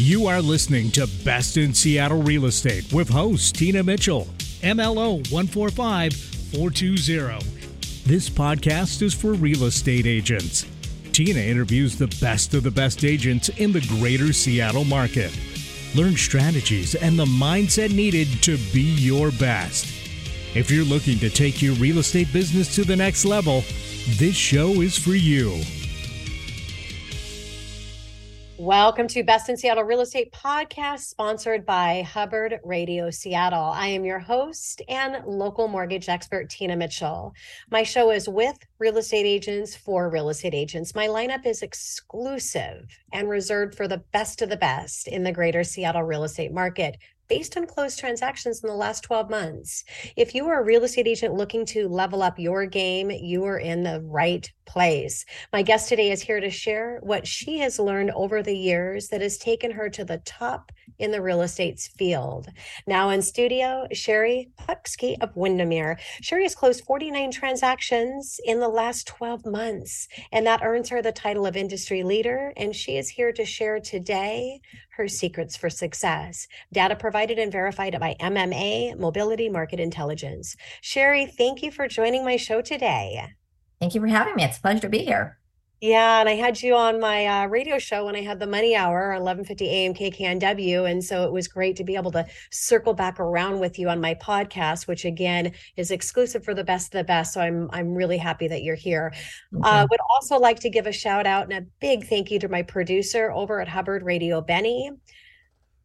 You are listening to Best in Seattle Real Estate with host Tina Mitchell, MLO 145-420. This podcast is for real estate agents. Tina interviews the best of the best agents in the greater Seattle market. Learn strategies and the mindset needed to be your best. If you're looking to take your real estate business to the next level, this show is for you. Welcome to Best in Seattle Real Estate Podcast, sponsored by Hubbard Radio Seattle. I am your host and local mortgage expert, Tina Mitchell. My show is with real estate agents for real estate agents. My lineup is exclusive and reserved for the best of the best in the greater Seattle real estate market, based on closed transactions in the last 12 months. If you are a real estate agent looking to level up your game, you are in the right place. My guest today is here to share what she has learned over the years that has taken her to the top in the real estate field. Now in studio, Sheri Putzke of Windermere. Sheri has closed 49 transactions in the last 12 months, and that earns her the title of industry leader, and she is here to share today her secrets for success, data provided and verified by MMA, Mobility Market Intelligence. Sheri, thank you for joining my show today. Thank you for having me. It's a pleasure to be here. Yeah, and I had you on my radio show when I had the Money Hour, 1150 AM KKNW, and so it was great to be able to circle back around with you on my podcast, which again is exclusive for the best of the best. So I'm really happy that you're here. Would also like to give a shout out and a big thank you to my producer over at Hubbard Radio, Benny.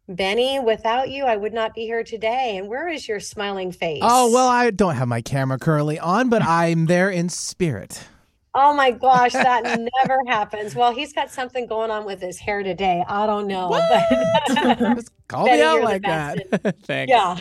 Benny, without you, I would not be here today. And where is your smiling face? Oh, well, I don't have my camera currently on, but I'm there in spirit. Oh my gosh, that never happens. Well, he's got something going on with his hair today. I don't know. But just call Benny, me out like that. Thanks. Yeah.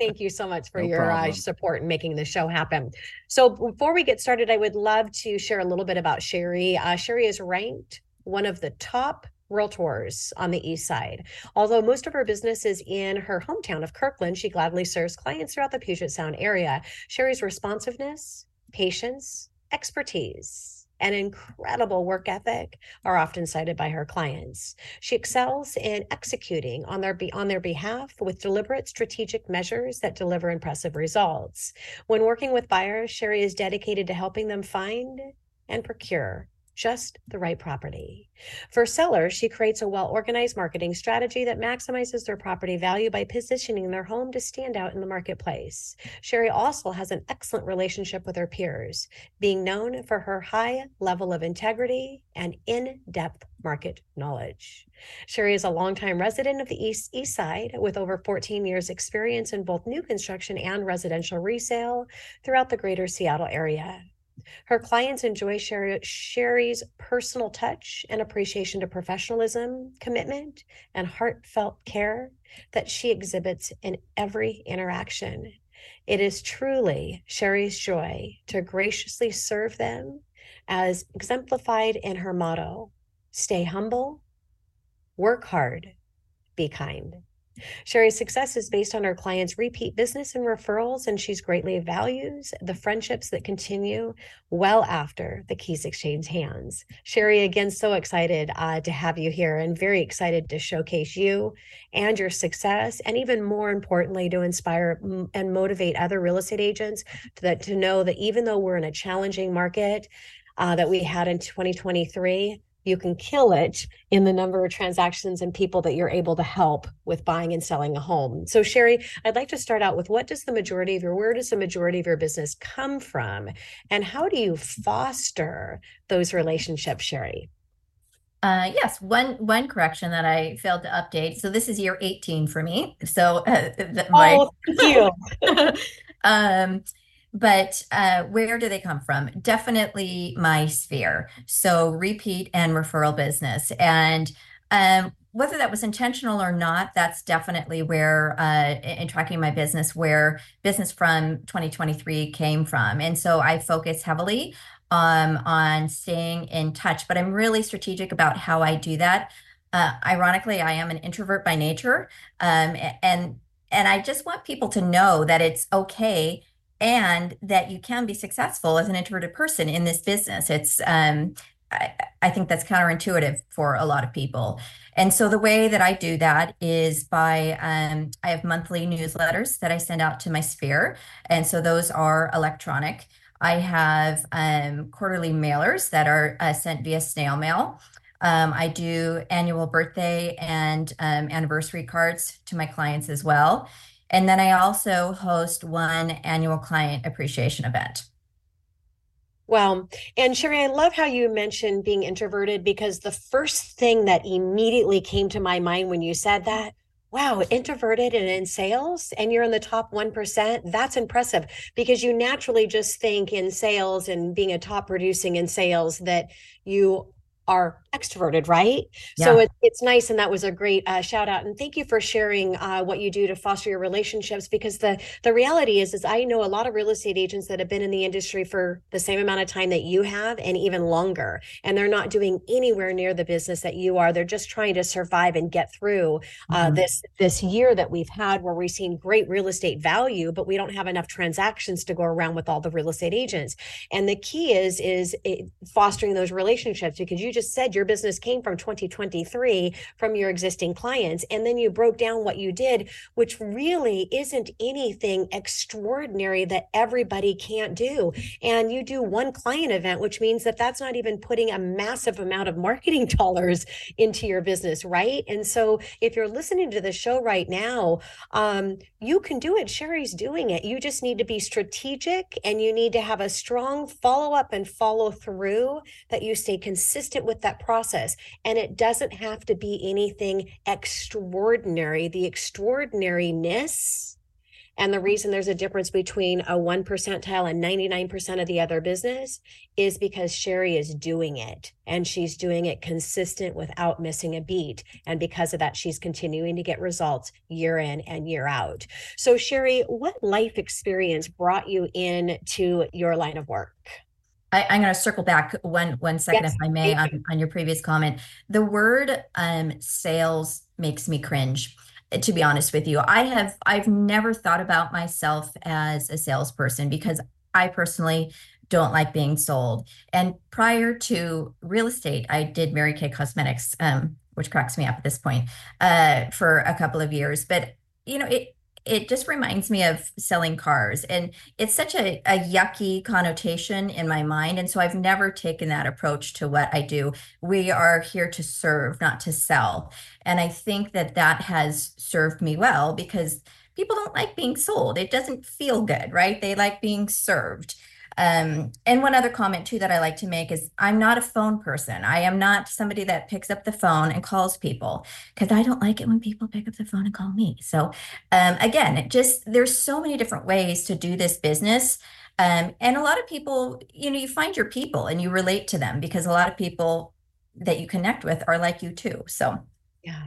Thank you so much for your support in making the show happen. So before we get started, I would love to share a little bit about Sheri. Sheri is ranked one of the top realtors on the Eastside. Although most of her business is in her hometown of Kirkland, she gladly serves clients throughout the Puget Sound area. Sheri's responsiveness, patience, expertise, and incredible work ethic are often cited by her clients. She excels in executing on their behalf with deliberate strategic measures that deliver impressive results. When working with buyers, Sheri is dedicated to helping them find and procure just the right property. For sellers, she creates a well-organized marketing strategy that maximizes their property value by positioning their home to stand out in the marketplace. Sheri also has an excellent relationship with her peers, being known for her high level of integrity and in-depth market knowledge. Sheri is a longtime resident of the East Side with over 14 years experience in both new construction and residential resale throughout the greater Seattle area. Her clients enjoy Sheri's personal touch and appreciation to professionalism, commitment, and heartfelt care that she exhibits in every interaction. It is truly Sheri's joy to graciously serve them, as exemplified in her motto, stay humble, work hard, be kind. Sheri's success is based on her clients' repeat business and referrals, and she greatly values the friendships that continue well after the keys exchange hands. Sheri, again, so excited to have you here, and very excited to showcase you and your success, and even more importantly, to inspire and motivate other real estate agents to know that even though we're in a challenging market that we had in 2023, you can kill it in the number of transactions and people that you're able to help with buying and selling a home. So Sheri, I'd like to start out with where does the majority of your business come from? And how do you foster those relationships, Sheri? Yes, one correction that I failed to update. So this is year 18 for me. So thank you. But where do they come from? Definitely my sphere. So repeat and referral business. And whether that was intentional or not, that's definitely where in tracking my business, where business from 2023 came from. And so I focus heavily on staying in touch, but I'm really strategic about how I do that. Ironically, I am an introvert by nature. And I just want people to know that it's okay and that you can be successful as an introverted person in this business. It's I think that's counterintuitive for a lot of people. And so the way that I do that is by, I have monthly newsletters that I send out to my sphere. And so those are electronic. I have quarterly mailers that are sent via snail mail. I do annual birthday and anniversary cards to my clients as well. And then I also host one annual client appreciation event. Wow. And Sheri, I love how you mentioned being introverted, because the first thing that immediately came to my mind when you said that, wow, introverted and in sales, and you're in the top 1%. That's impressive, because you naturally just think in sales and being a top producing in sales that you are extroverted, right? Yeah. So it's nice. And that was a great shout out. And thank you for sharing what you do to foster your relationships, because the reality is I know a lot of real estate agents that have been in the industry for the same amount of time that you have and even longer, and they're not doing anywhere near the business that you are. They're just trying to survive and get through this year that we've had, where we've seen great real estate value, but we don't have enough transactions to go around with all the real estate agents. And the key is fostering those relationships, because you just said your business came from 2023 from your existing clients. And then you broke down what you did, which really isn't anything extraordinary that everybody can't do. And you do one client event, which means that that's not even putting a massive amount of marketing dollars into your business, right? And so if you're listening to the show right now, you can do it. Sheri's doing it. You just need to be strategic, and you need to have a strong follow-up and follow through, that you stay consistent with that process. And it doesn't have to be anything extraordinary. The extraordinariness and the reason there's a difference between a 1 percentile and 99% of the other business is because Sheri is doing it, and she's doing it consistent without missing a beat. And because of that, she's continuing to get results year in and year out. So Sheri, what life experience brought you into your line of work? I'm going to circle back one second, yes, if I may, on your previous comment. The word sales makes me cringe, to be honest with you. I've never thought about myself as a salesperson, because I personally don't like being sold. And prior to real estate, I did Mary Kay Cosmetics, which cracks me up at this point, for a couple of years. But you know, it just reminds me of selling cars, and it's such a yucky connotation in my mind. And so I've never taken that approach to what I do. We are here to serve, not to sell. And I think that has served me well, because people don't like being sold. It doesn't feel good, right? They like being served. And one other comment too that I like to make is I'm not a phone person. I am not somebody that picks up the phone and calls people, because I don't like it when people pick up the phone and call me. So again, there's so many different ways to do this business. And a lot of people, you know, you find your people and you relate to them, because a lot of people that you connect with are like you too. So yeah.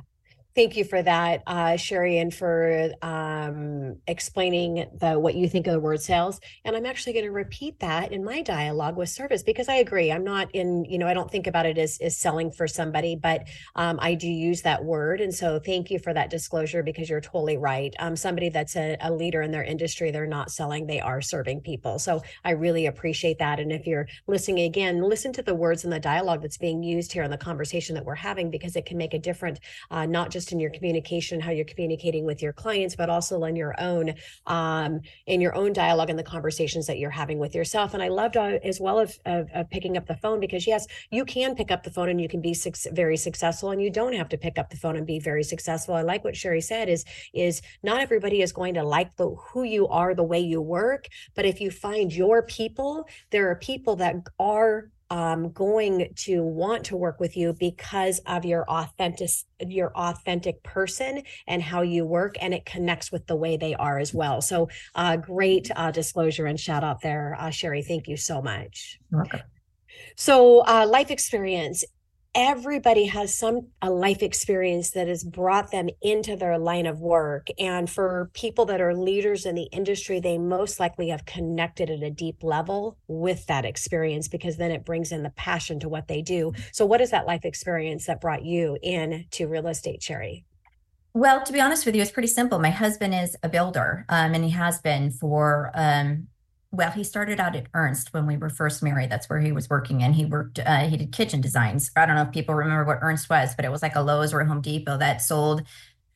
Thank you for that, Sheri, and for explaining what you think of the word sales. And I'm actually going to repeat that in my dialogue with service, because I agree. I'm not I don't think about it as selling for somebody, but I do use that word. And so thank you for that disclosure, because you're totally right. Somebody that's a leader in their industry, they're not selling, they are serving people. So I really appreciate that. And if you're listening again, listen to the words in the dialogue that's being used here in the conversation that we're having, because it can make a difference, not just in your communication, how you're communicating with your clients, but also in your own dialogue and the conversations that you're having with yourself. And I loved as well of picking up the phone, because yes, you can pick up the phone and you can be very successful, and you don't have to pick up the phone and be very successful. I like what Sheri said is not everybody is going to like who you are, the way you work, but if you find your people, there are people that are going to want to work with you because of your authentic person and how you work, and it connects with the way they are as well. So great disclosure and shout out there, Sheri. Thank you so much. Okay. So life experience. Everybody has a life experience that has brought them into their line of work. And for people that are leaders in the industry, they most likely have connected at a deep level with that experience, because then it brings in the passion to what they do. So what is that life experience that brought you into real estate, Sheri? Well, to be honest with you, it's pretty simple. My husband is a builder, and he has been for Well, he started out at Ernst when we were first married. That's where he was working. And he worked, he did kitchen designs. I don't know if people remember what Ernst was, but it was like a Lowe's or a Home Depot that sold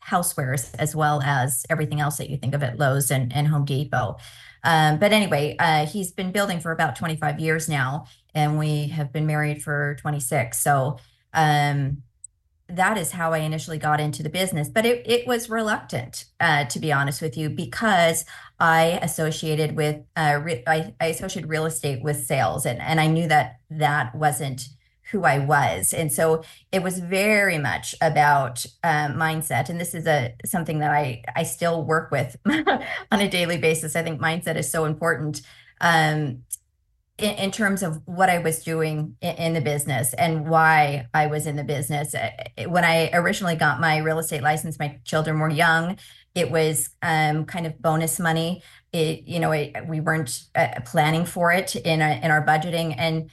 housewares as well as everything else that you think of at Lowe's and Home Depot. But anyway, he's been building for about 25 years now, and we have been married for 26. So, that is how I initially got into the business, but it was reluctant, to be honest with you, because I associated with I associated real estate with sales, and I knew that wasn't who I was, and so it was very much about mindset. And this is something that I still work with on a daily basis. I think mindset is so important. In terms of what I was doing in the business and why I was in the business. When I originally got my real estate license, my children were young. It was kind of bonus money. We weren't planning for it in our budgeting, and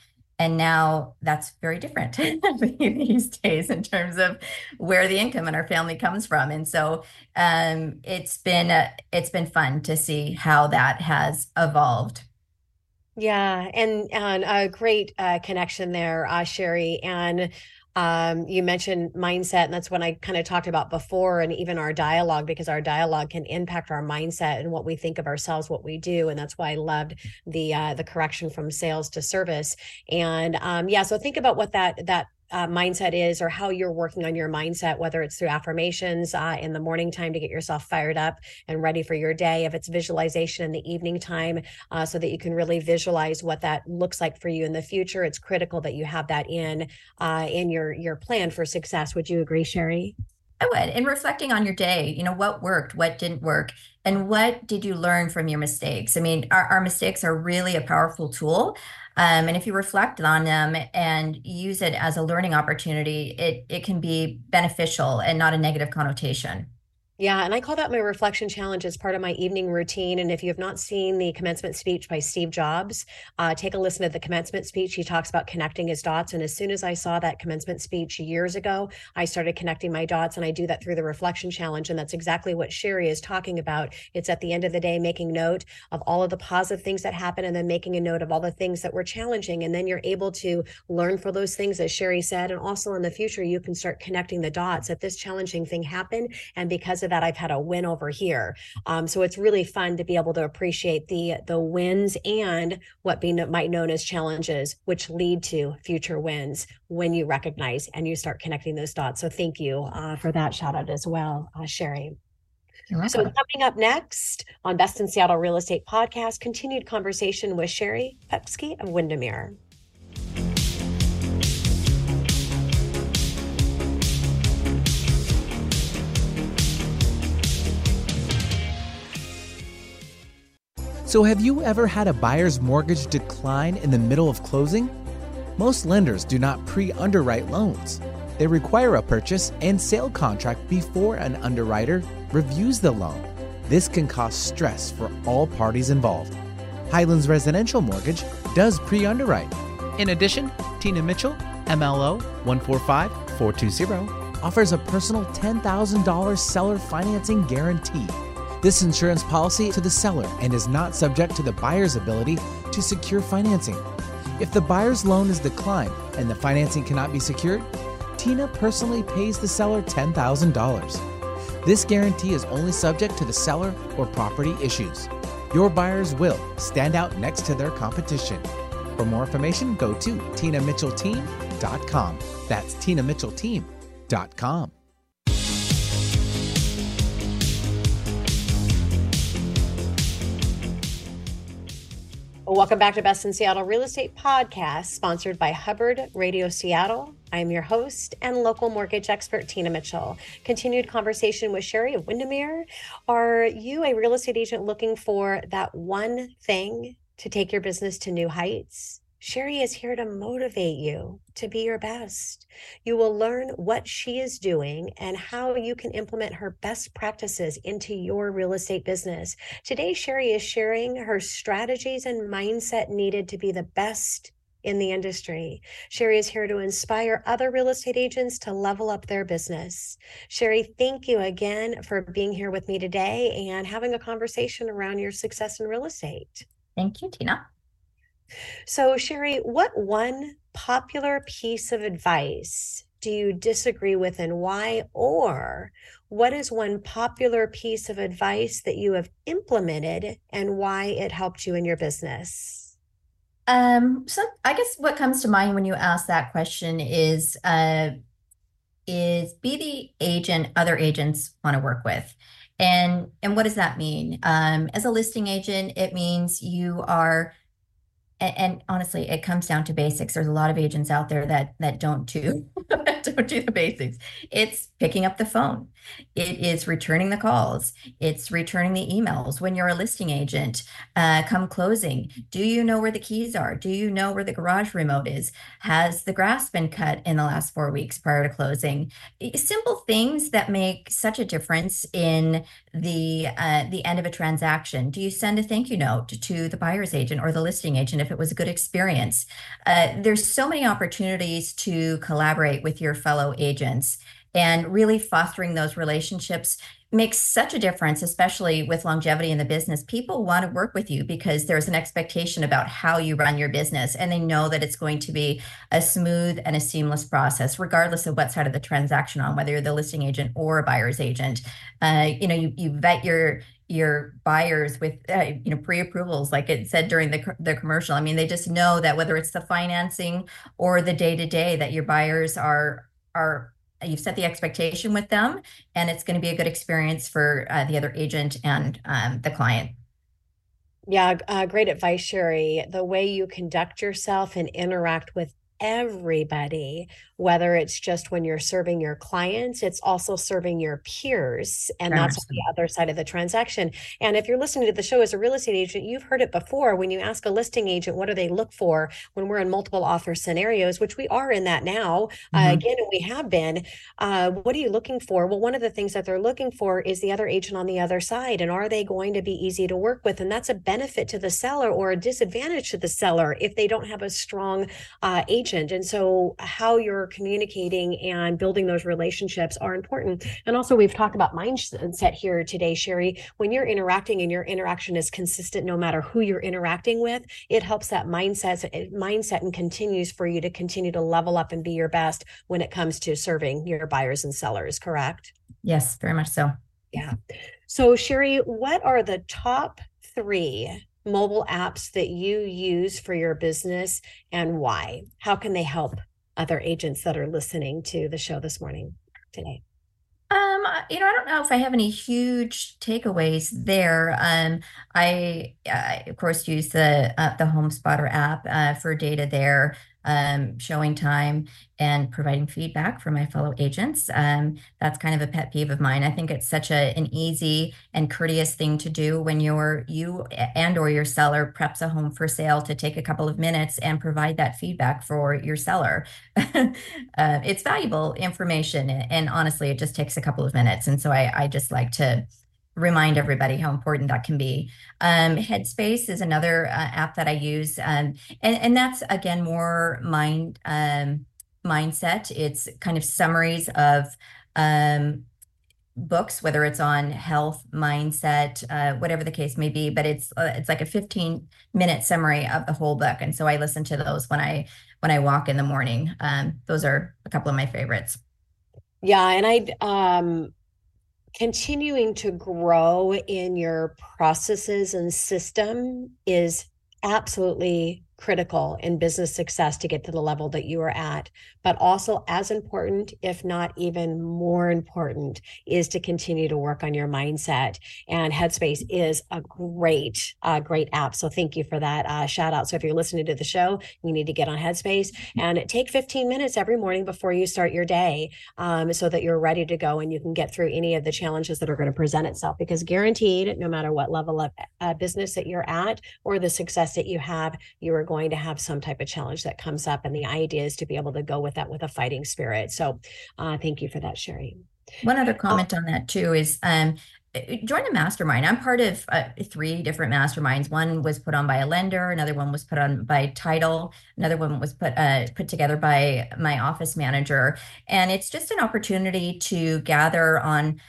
now that's very different these days in terms of where the income in our family comes from. And so it's been fun to see how that has evolved. Yeah, and a great connection there, Sheri. And you mentioned mindset, and that's what I kind of talked about before, and even our dialogue, because our dialogue can impact our mindset and what we think of ourselves, what we do. And that's why I loved the correction from sales to service. And so think about what that mindset is, or how you're working on your mindset, whether it's through affirmations in the morning time to get yourself fired up and ready for your day, if it's visualization in the evening time, so that you can really visualize what that looks like for you in the future. It's critical that you have that in your plan for success. Would you agree, Sheri? I would. And reflecting on your day, what worked, what didn't work, and what did you learn from your mistakes? I mean, our mistakes are really a powerful tool. And if you reflect on them and use it as a learning opportunity, it can be beneficial and not a negative connotation. Yeah. And I call that my reflection challenge as part of my evening routine. And if you have not seen the commencement speech by Steve Jobs, take a listen to the commencement speech. He talks about connecting his dots. And as soon as I saw that commencement speech years ago, I started connecting my dots, and I do that through the reflection challenge. And that's exactly what Sheri is talking about. It's at the end of the day, making note of all of the positive things that happen, and then making a note of all the things that were challenging. And then you're able to learn from those things, as Sheri said. And also in the future, you can start connecting the dots that this challenging thing happened, and because of that, I've had a win over here. So it's really fun to be able to appreciate the wins and what might known as challenges, which lead to future wins when you recognize and you start connecting those dots. So thank you for that shout out as well, Sheri. So coming up next on Best in Seattle Real Estate Podcast, continued conversation with Sheri Putzke of Windermere. So have you ever had a buyer's mortgage decline in the middle of closing? Most lenders do not pre-underwrite loans. They require a purchase and sale contract before an underwriter reviews the loan. This can cause stress for all parties involved. Highlands Residential Mortgage does pre-underwrite. In addition, Tina Mitchell, MLO 145420, offers a personal $10,000 seller financing guarantee. This insurance policy to the seller and is not subject to the buyer's ability to secure financing. If the buyer's loan is declined and the financing cannot be secured, Tina personally pays the seller $10,000. This guarantee is only subject to the seller or property issues. Your buyers will stand out next to their competition. For more information, go to tinamitchellteam.com. That's tinamitchellteam.com. Welcome back to Best in Seattle Real Estate Podcast, sponsored by Hubbard Radio Seattle. I'm your host and local mortgage expert, Tina Mitchell. Continued conversation with Sheri of Windermere. Are you a real estate agent looking for that one thing to take your business to new heights? Sheri is here to motivate you to be your best. You will learn what she is doing and how you can implement her best practices into your real estate business. Today, Sheri is sharing her strategies and mindset needed to be the best in the industry. Sheri is here to inspire other real estate agents to level up their business. Sheri, thank you again for being here with me today and having a conversation around your success in real estate. Thank you, Tina. So, Sheri, what one popular piece of advice do you disagree with and why? Or what is one popular piece of advice that you have implemented and why it helped you in your business? So I guess what comes to mind when you ask that question is be the agent other agents want to work with. And what does that mean? As a listing agent, it means you are, and honestly, it comes down to basics. There's a lot of agents out there that don't do the basics. It's picking up the phone. It is returning the calls. It's returning the emails. When you're a listing agent, come closing, do you know where the keys are? Do you know where the garage remote is? Has the grass been cut in the last 4 weeks prior to closing? Simple things that make such a difference in the end of a transaction. Do you send a thank you note to the buyer's agent or the listing agent if it was a good experience? There's so many opportunities to collaborate with your fellow agents. And really fostering those relationships makes such a difference, especially with longevity in the business. People want to work with you because there's an expectation about how you run your business, and they know that it's going to be a smooth and a seamless process, regardless of what side of the transaction on, whether you're the listing agent or a buyer's agent. You vet your buyers with pre-approvals, like it said during the commercial. I mean, they just know that whether it's the financing or the day-to-day that your buyers are. You've set the expectation with them, and it's going to be a good experience for the other agent and the client. Yeah, great advice, Sheri. The way you conduct yourself and interact with everybody, whether it's just when you're serving your clients, it's also serving your peers. And that's on the other side of the transaction. And if you're listening to the show as a real estate agent, you've heard it before. When you ask a listing agent, what do they look for when we're in multiple offer scenarios, which we are in that now, again, and we have been, what are you looking for? Well, one of the things that they're looking for is the other agent on the other side. And are they going to be easy to work with? And that's a benefit to the seller or a disadvantage to the seller if they don't have a strong agent. And so how you're communicating and building those relationships are important. And also we've talked about mindset here today, Sheri. When you're interacting and your interaction is consistent, no matter who you're interacting with, it helps that mindset and continues for you to continue to level up and be your best when it comes to serving your buyers and sellers, correct? Yes, very much so. Yeah. So Sheri, what are the top 3 mobile apps that you use for your business and why? How can they help other agents that are listening to the show this morning today? I don't know if I have any huge takeaways there. I of course use the HomeSpotter app for data there, showing time and providing feedback for my fellow agents. That's kind of a pet peeve of mine. I think it's such an easy and courteous thing to do when you or your seller preps a home for sale, to take a couple of minutes and provide that feedback for your seller. It's valuable information, and honestly, it just takes a couple of minutes. And so I just like to remind everybody how important that can be. Headspace is another app that I use. And that's, again, more mindset. It's kind of summaries of books, whether it's on health, mindset, whatever the case may be, but it's like a 15-minute summary of the whole book. And so I listen to those when I walk in the morning. Those are a couple of my favorites. Yeah. And continuing to grow in your processes and system is absolutely critical in business success to get to the level that you are at, but also as important, if not even more important, is to continue to work on your mindset. And Headspace is a great app. So thank you for that shout out. So if you're listening to the show, you need to get on Headspace and take 15 minutes every morning before you start your day, so that you're ready to go and you can get through any of the challenges that are going to present itself, because guaranteed, no matter what level of business that you're at or the success that you have, you are going to have some type of challenge that comes up. And the idea is to be able to go with that with a fighting spirit. So thank you for that, Sheri. One other comment on that too is join a mastermind. I'm part of 3 different masterminds. One was put on by a lender. Another one was put on by title. Another one was put together by my office manager. And it's just an opportunity to gather on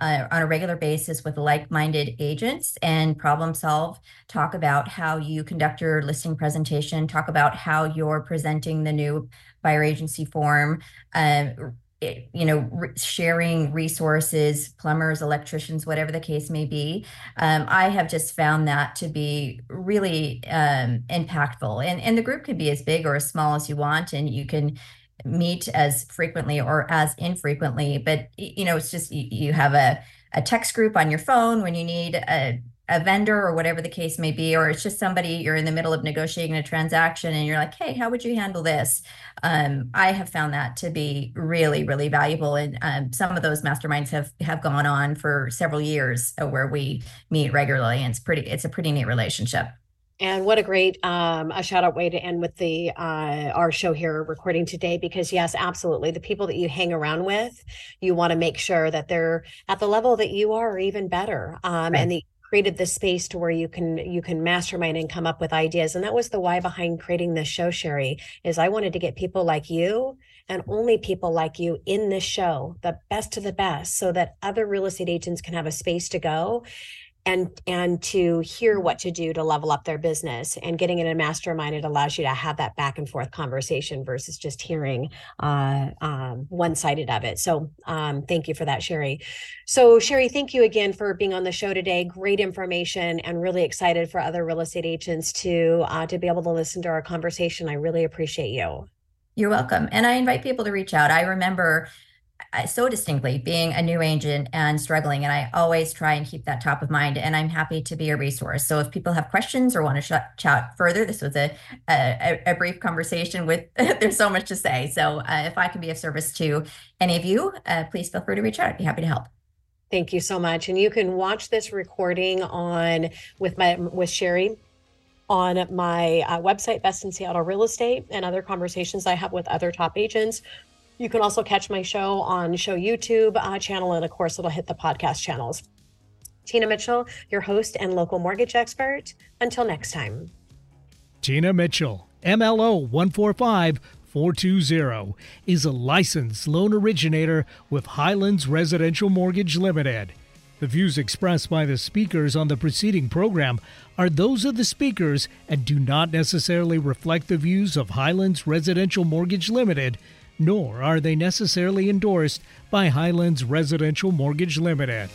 on a regular basis with like-minded agents and problem solve, talk about how you conduct your listing presentation, talk about how you're presenting the new buyer agency form, sharing resources, plumbers, electricians, whatever the case may be. I have just found that to be really impactful. And the group can be as big or as small as you want, and you can meet as frequently or as infrequently, but it's just you have a text group on your phone when you need a vendor or whatever the case may be, or it's just somebody you're in the middle of negotiating a transaction and you're like, hey, how would you handle this? I have found that to be really, really valuable. And some of those masterminds have gone on for several years where we meet regularly, and it's a pretty neat relationship. And what a great a shout out way to end with the our show here recording today, because yes, absolutely. The people that you hang around with, you want to make sure that they're at the level that you are or even better. Right. And the created this space to where you can mastermind and come up with ideas. And that was the why behind creating this show, Sheri, is I wanted to get people like you and only people like you in this show, the best of the best, so that other real estate agents can have a space to go and to hear what to do to level up their business. And getting in a mastermind, it allows you to have that back and forth conversation versus just hearing one-sided of it. So thank you for that, Sheri. So Sheri, thank you again for being on the show today. Great information, and really excited for other real estate agents to be able to listen to our conversation. I really appreciate you. You're welcome. And I invite people to reach out. I remember so distinctly being a new agent and struggling, and I always try and keep that top of mind, and I'm happy to be a resource. So if people have questions or want to chat further, this was a brief conversation with there's so much to say. So if I can be of service to any of you, please feel free to reach out. I'd be happy to help. Thank you so much. And you can watch this recording with Sheri on my website, Best in Seattle Real Estate, and other conversations I have with other top agents. You can also catch my show on show YouTube channel, and of course, it'll hit the podcast channels. Tina Mitchell, your host and local mortgage expert. Until next time. Tina Mitchell, MLO 145420, is a licensed loan originator with Highlands Residential Mortgage Limited. The views expressed by the speakers on the preceding program are those of the speakers and do not necessarily reflect the views of Highlands Residential Mortgage Limited, nor are they necessarily endorsed by Highlands Residential Mortgage Limited.